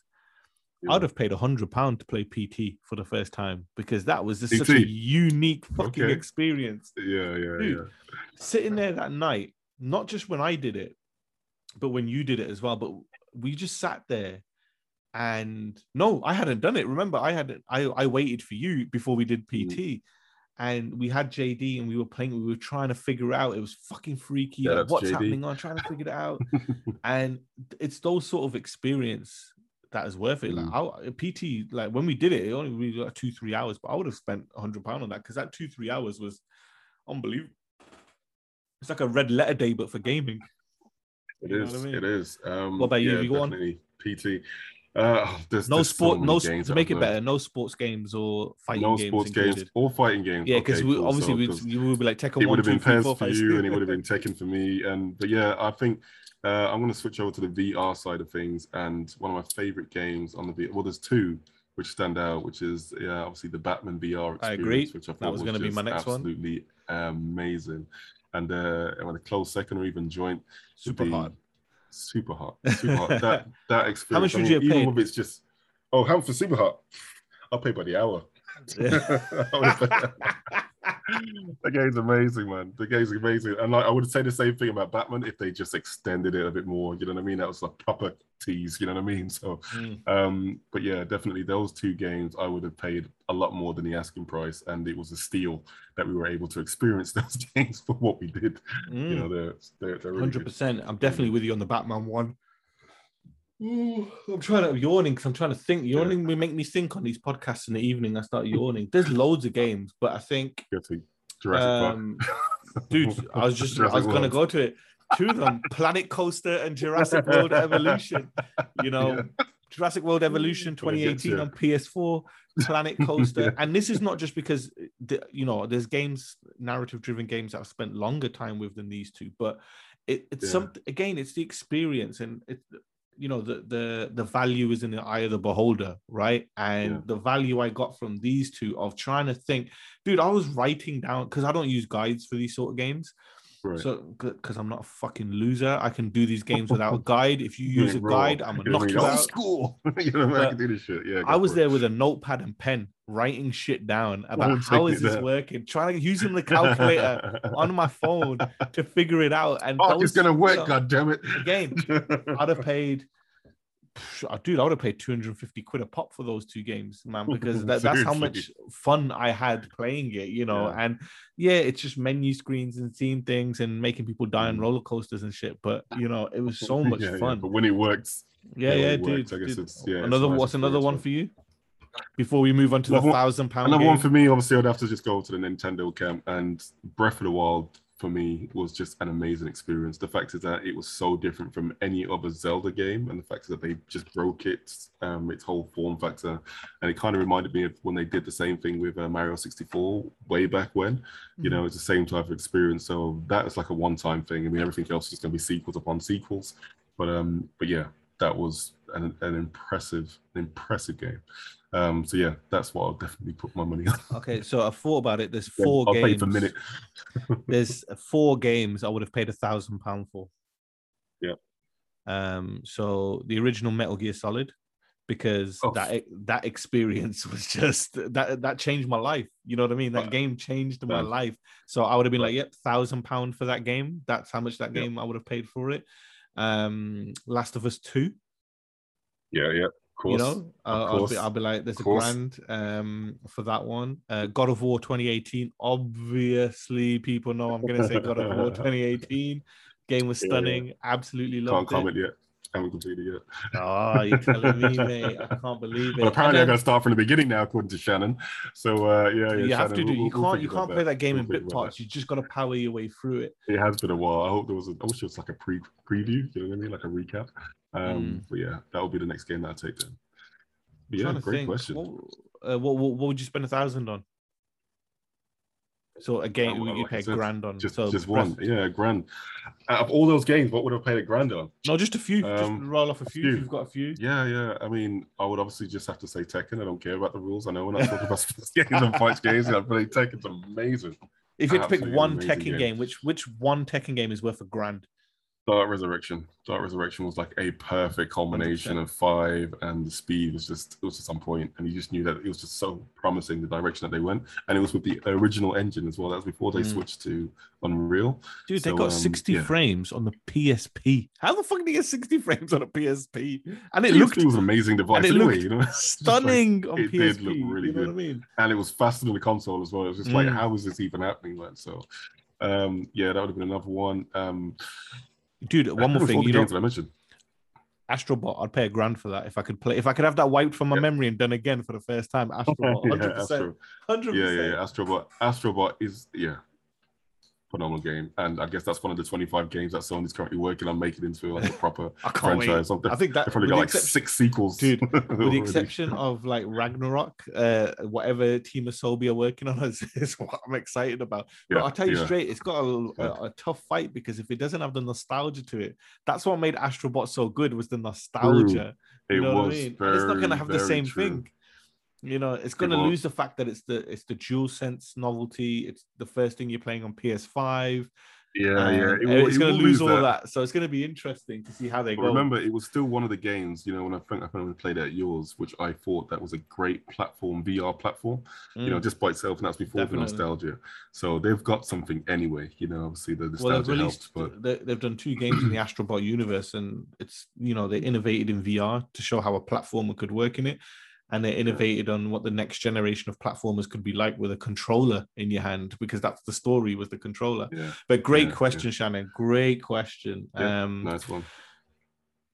I'd have paid one hundred pounds to play P T for the first time because that was just P T. Such a unique fucking okay. experience. Yeah, yeah, Dude, yeah. Sitting there that night, not just when I did it, but when you did it as well. But we just sat there and no, I hadn't done it. Remember, I had I, I waited for you before we did P T mm. and we had J D and we were playing. We were trying to figure out. It was fucking freaky. Yeah, like, what's J D. happening? I'm trying to figure it out. And it's those sort of experience that is worth it. Like I, P T, like when we did it, it only really like two, three hours, but I would have spent a hundred pounds on that because that two, three hours was unbelievable. It's like a red letter day, but for gaming. It you is. I mean? It is. Um, what about yeah, you? You go on. P T. Uh, there's, no there's sport. So no games to make it better. No sports games or fighting no games. No sports included. games or fighting games. Yeah, because okay, cool. obviously so, we would be like Tekken. It would have been Pez for five, you, and it would have been Tekken for me. And but yeah, I think. Uh, I'm going to switch over to the V R side of things, and one of my favorite games on the V R, well, there's two which stand out, which is yeah, obviously the Batman V R experience, I agree. which I thought that was, was going to be my next absolutely one. Amazing, and uh, when a close second or even joint, super hot, super hot, super hot. That that experience. How much I mean, would you have even paid? Even if it's just oh, how much for super hot? I'll pay by the hour. Yeah. The game's amazing, man. The game's amazing. And like, I would say the same thing about Batman if they just extended it a bit more. You know what I mean? That was a proper tease. You know what I mean? So, mm. um, but yeah, definitely those two games I would have paid a lot more than the asking price. And it was a steal that we were able to experience those games for what we did. Mm. You know, they're, they're, they're really one hundred percent. Good. I'm definitely with you on the Batman one. Ooh, I'm trying to yawning because I'm trying to think. Yawning yeah. will make me think on these podcasts in the evening. I start yawning. There's loads of games, but I think Jurassic um, Park. Dude, I was just Jurassic I was World. gonna go to it. Two of them, Planet Coaster and Jurassic World Evolution. You know, yeah. Jurassic World Evolution twenty eighteen on P S four, Planet Coaster. yeah. And this is not just because the, you know, there's games, narrative-driven games that I've spent longer time with than these two, but it, it's yeah. some again, it's the experience and it. You know, the, the the value is in the eye of the beholder, right? And yeah. the value I got from these two of trying to think, dude, I was writing down, because I don't use guides for these sort of games. Right. So, because I'm not a fucking loser, I can do these games without a guide. If you use yeah, a bro. guide, I'm going to knock you out. School. you know, I can do this shit. Yeah, I was there it. with a notepad and pen, writing shit down about oh, how is this down. working, trying to using the calculator on my phone to figure it out. And oh, it's going to work, you know, goddammit. Again, I'd have paid, dude, I would have paid two hundred fifty quid a pop for those two games, man, because that, that's how much fun I had playing it, you know. Yeah. And yeah, it's just menu screens and seeing things and making people die on roller coasters and shit. But you know, it was so much yeah, fun. Yeah. But when it works, yeah, yeah, yeah dude. Works, I guess dude. It's, yeah, another it's nice what's another one for you? Before we move on to another the thousand pound. Another game. One for me, obviously, I'd have to just go to the Nintendo camp, and Breath of the Wild for me was just an amazing experience. The fact is that it was so different from any other Zelda game, and the fact is that they just broke it, um, its whole form factor, and it kind of reminded me of when they did the same thing with uh, Mario sixty-four way back when. You know, it's the same type of experience. So that is like a one-time thing. I mean, everything else is going to be sequels upon sequels. But um, but yeah, that was an, an impressive, impressive game. Um, so yeah, that's what I'll definitely put my money on. Okay, so I thought about it. There's four yeah, I'll games. I'll pay for a minute. There's four games I would have paid a thousand pound for. Yeah. Um. So the original Metal Gear Solid, because oh. that that experience was just that that changed my life. You know what I mean? That uh, game changed my uh, life. So I would have been uh, like, yep, thousand pound for that game. That's how much that yeah. game I would have paid for it. Um, Last of Us two. Yeah. Yeah. Course, you know, uh, I'll, be, I'll be like, there's a grand um, for that one. Uh, God of War twenty eighteen. Obviously, people know I'm going to say God of War twenty eighteen. Game was stunning. Yeah, yeah. Absolutely loved it. Can't comment yet. I haven't completed yet. Oh, you're telling me, mate. I can't believe it. But apparently then, I got to start from the beginning now, according to Shannon. So, uh, yeah, yeah. You Shannon, have to do we'll, You we'll can't, you can't play that, that game we'll in bit parts. That. You just got to power your way through it. It has been a while. I hope there was a, I wish it was like a pre preview, you know what I mean? Like a recap. Um, mm. But yeah, that'll be the next game that I take then. But yeah, great think, question. What, uh, what, what would you spend a thousand on? So again, would you like pay said, grand on? Just, so just one, yeah, grand. Out of all those games, what would I pay a grand on? No, just a few. Um, just roll off a few, few. If you've got a few. Yeah, yeah. I mean, I would obviously just have to say Tekken. I don't care about the rules. I know when I talk about games and fight games, I play Tekken's amazing. If you had to pick one Tekken game, game, which which one Tekken game is worth a grand? Dark Resurrection. Dark Resurrection was like a perfect combination one hundred percent of five, and the speed was just, it was just on point, and you just knew that it was just so promising the direction that they went, and it was with the original engine as well. That was before they mm. switched to Unreal. Dude, so, they got um, sixty yeah. frames on the P S P. How the fuck did they get sixty frames on a P S P? And it P S P looked, was an amazing device. And it anyway, you know, stunning like, on it P S P. It did look really you know good. What I mean? And it was faster than the console as well. It was just mm. like, how is this even happening? Like, so, um, yeah, that would have been another one. Um, Dude, one more thing. You know, I mentioned Astrobot. I'd pay a grand for that if I could play. If I could have that wiped from my yeah. memory and done again for the first time, Astrobot, one hundred percent, yeah, Astro. one hundred percent. Yeah, yeah, yeah, Astrobot. Astrobot is yeah, phenomenal game, and I guess that's one of the twenty-five games that Sony's currently working on making into like a proper I franchise. Wait. I think that they've probably got like six sequels, dude. With the exception of like Ragnarok, uh, whatever Team Asobi are working on is, is what I'm excited about. Yeah, but I'll tell you yeah. straight, it's got a, a, a tough fight because if it doesn't have the nostalgia to it, that's what made Astrobot so good was the nostalgia. True. You know it what was I mean? Very, it's not going to have the same true. thing. You know, it's going to lose the fact that it's the it's the DualSense novelty. It's the first thing you're playing on P S five. Yeah, yeah. It will, it's it going to lose, lose all that. that. So it's going to be interesting to see how they but go. Remember, it was still one of the games, you know, when I think I played at yours, which I thought that was a great platform, V R platform, mm. you know, just by itself. And that's before Definitely. the nostalgia. So they've got something anyway, you know, obviously the nostalgia well, they've released, helped. But they've done two games in the Astrobot universe and it's, you know, they innovated in V R to show how a platformer could work in it. And they innovated on what the next generation of platformers could be like with a controller in your hand, because that's the story with the controller. Yeah. But great yeah, question, yeah. Shannon. Great question. Yeah, um, nice one.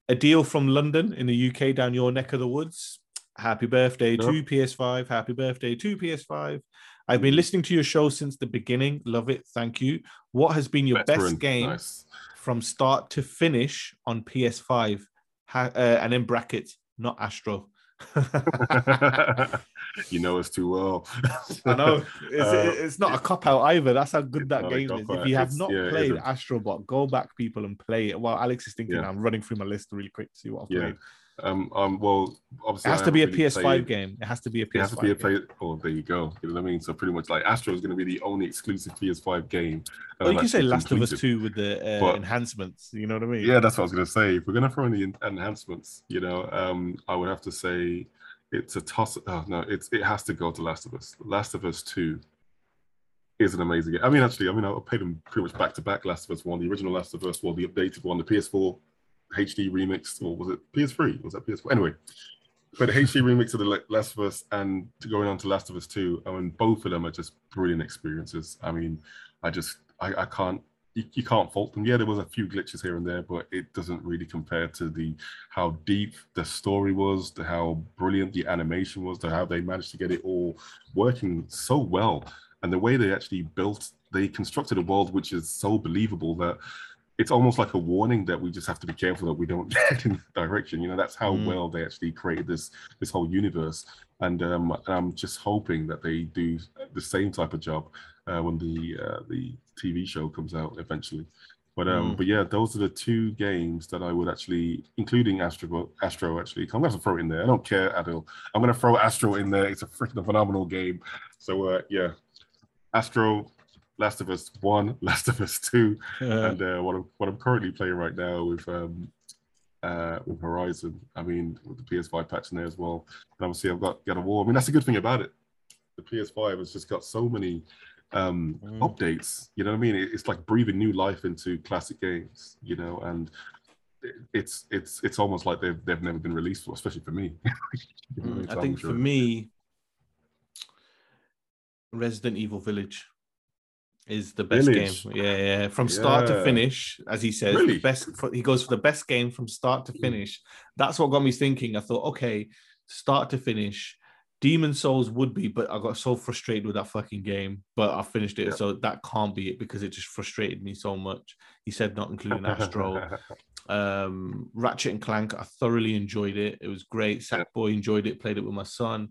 A deal from London in the U K down your neck of the woods. Happy birthday yep. to P S five. Happy birthday to P S five. I've been listening to your show since the beginning. Love it. Thank you. What has been your Veteran. best game nice. from start to finish on P S five? Ha- uh, and in brackets, not Astro. You know us too well. I know it's, uh, it's not a cop out either. That's how good that game is. If you have not yeah, played Astrobot, go back, people, and play it. While Alex is thinking, yeah. I'm running through my list really quick to see what I've yeah. played. Um, um, well, obviously, it has to be a really P S five played. game. It has to be a P S five. It has to be a play. Game. Oh, there you go. You know what I mean? So pretty much, like Astro is going to be the only exclusive P S five game. Well, um, you can say Last completed. of Us two with the uh, but, enhancements. You know what I mean? Yeah, that's what I was going to say. If we're going to throw in the enhancements, you know, um, I would have to say it's a toss. Oh, no, it's it has to go to Last of Us. Last of Us two is an amazing game. I mean, actually, I mean, I paid them pretty much back to back. Last of Us one, the original Last of Us, well, the updated one, the P S four. H D remix, or was it P S three? Was that P S four? Anyway, but the H D remix of The Last of Us and going on to Last of Us two, I mean, both of them are just brilliant experiences. I mean, I just, I, I can't, you, you can't fault them. Yeah, there was a few glitches here and there, but it doesn't really compare to the, how deep the story was, to how brilliant the animation was, to how they managed to get it all working so well. And the way they actually built, they constructed a world which is so believable that it's almost like a warning that we just have to be careful that we don't get in that direction. You know, that's how mm. well they actually created this this whole universe. And um, I'm just hoping that they do the same type of job uh, when the uh, the T V show comes out eventually. But um, mm. but yeah, those are the two games that I would actually, including Astro, Astro actually, I'm going to throw it in there. I don't care, Adil. I'm going to throw Astro in there. It's a freaking phenomenal game. So uh, yeah, Astro, Last of Us one, Last of Us two, yeah. and uh, what I'm what I'm currently playing right now with um, uh, with Horizon. I mean, with the P S five patch in there as well. And obviously, I've got God of War. I mean, that's a good thing about it. The P S five has just got so many um, mm. updates. You know what I mean? It's like breathing new life into classic games. You know, and it's it's it's almost like they've they've never been released, especially for me. you know, mm, I think for me, Resident Evil Village. is the best Village. game. Yeah, yeah. From start yeah. to finish, as he says, really? the best. He goes for the best game from start to finish. That's what got me thinking. I thought, okay, start to finish. Demon Souls would be, but I got so frustrated with that fucking game. But I finished it, yeah. so that can't be it because it just frustrated me so much. He said not including Astro. um, Ratchet and Clank, I thoroughly enjoyed it. It was great. Sackboy enjoyed it, played it with my son.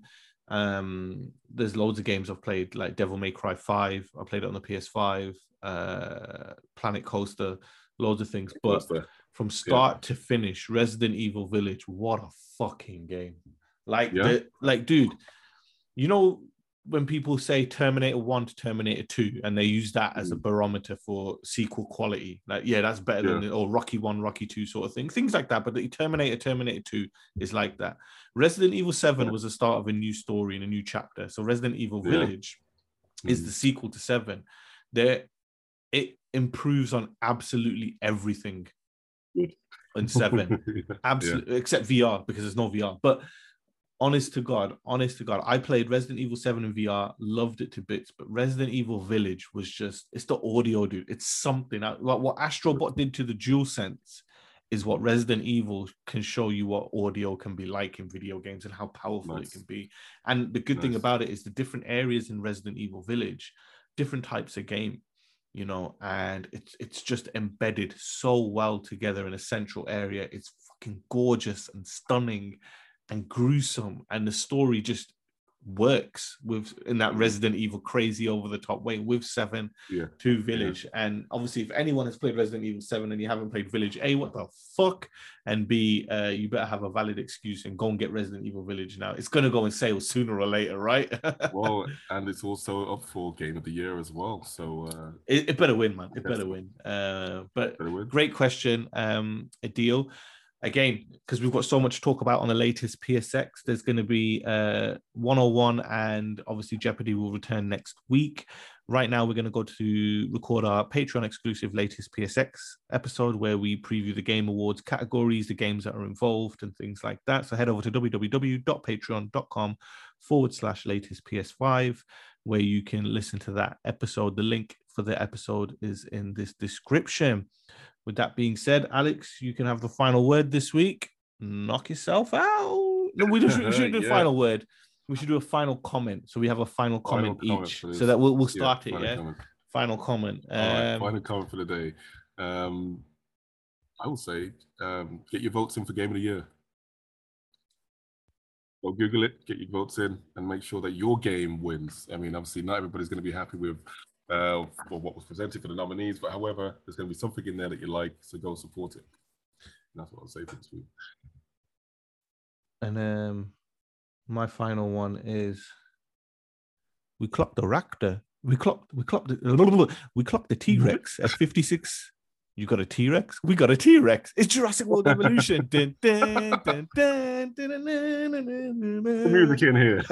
Um, there's loads of games I've played, like Devil May Cry five. I played it on the P S five. Uh, Planet Coaster, loads of things. But from start yeah. to finish, Resident Evil Village, what a fucking game. Like, yeah. the, like, dude, you know, when people say Terminator one to Terminator two, and they use that as a barometer for sequel quality, like, yeah, that's better yeah. than, the, or Rocky one, Rocky two sort of thing, things like that. But the Terminator, Terminator two is like that. Resident Evil seven yeah. was the start of a new story and a new chapter. So Resident Evil yeah. Village mm. is the sequel to seven. There, it improves on absolutely everything in seven, absolutely, yeah. except V R, because there's no V R. But Honest to God, honest to God, I played Resident Evil seven in V R, loved it to bits, but Resident Evil Village was just, it's the audio, dude. It's something. Like what Astro Bot did to the DualSense is what Resident Evil can show you what audio can be like in video games and how powerful nice. it can be. And the good nice. thing about it is the different areas in Resident Evil Village, different types of game, you know, and it's it's just embedded so well together in a central area. It's fucking gorgeous and stunning and gruesome, and the story just works with in that Resident Evil crazy over the top way with seven yeah. to Village. Yeah. And obviously, if anyone has played Resident Evil seven and you haven't played Village, A, what the fuck? And B, uh, you better have a valid excuse and go and get Resident Evil Village now. It's going to go in sales sooner or later, right? Well, and it's also up for Game of the Year as well. So uh, it, it better win, man. It better win. Uh, but better win. Great question, um, Adil. Again, because we've got so much to talk about on the latest P S X, there's going to be uh, one oh one, and obviously Jeopardy will return next week. Right now, we're going to go to record our Patreon-exclusive latest P S X episode where we preview the Game Awards categories, the games that are involved, and things like that. So head over to www.patreon.com forward slash latest PS5, where you can listen to that episode. The link for the episode is in this description. With that being said, Alex, you can have the final word this week. Knock yourself out. No, we, just, we should do a yeah. final word. We should do a final comment. So we have a final comment final each. Comment so that we'll, we'll start yeah, it, yeah? Comment. Final comment. Um, right, final comment for the day. Um, I will say, um, get your votes in for Game of the Year. Well, Google it, get your votes in, and make sure that your game wins. I mean, obviously, not everybody's going to be happy with Uh, or what was presented for the nominees, but however, there's going to be something in there that you like, so go support it. And that's what I'll say for this week. And um, my final one is: we clocked the Raptor. We clocked. We clocked. The, we clocked the T-Rex at fifty-six. You got a T-Rex? We got a T-Rex. It's Jurassic World Evolution. Dun, dun, dun, dun, dun, dun, dun, dun, dun. The music in here.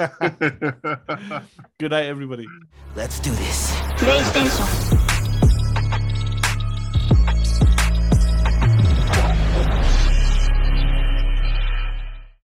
Good night, everybody. Let's do this. PlayStation.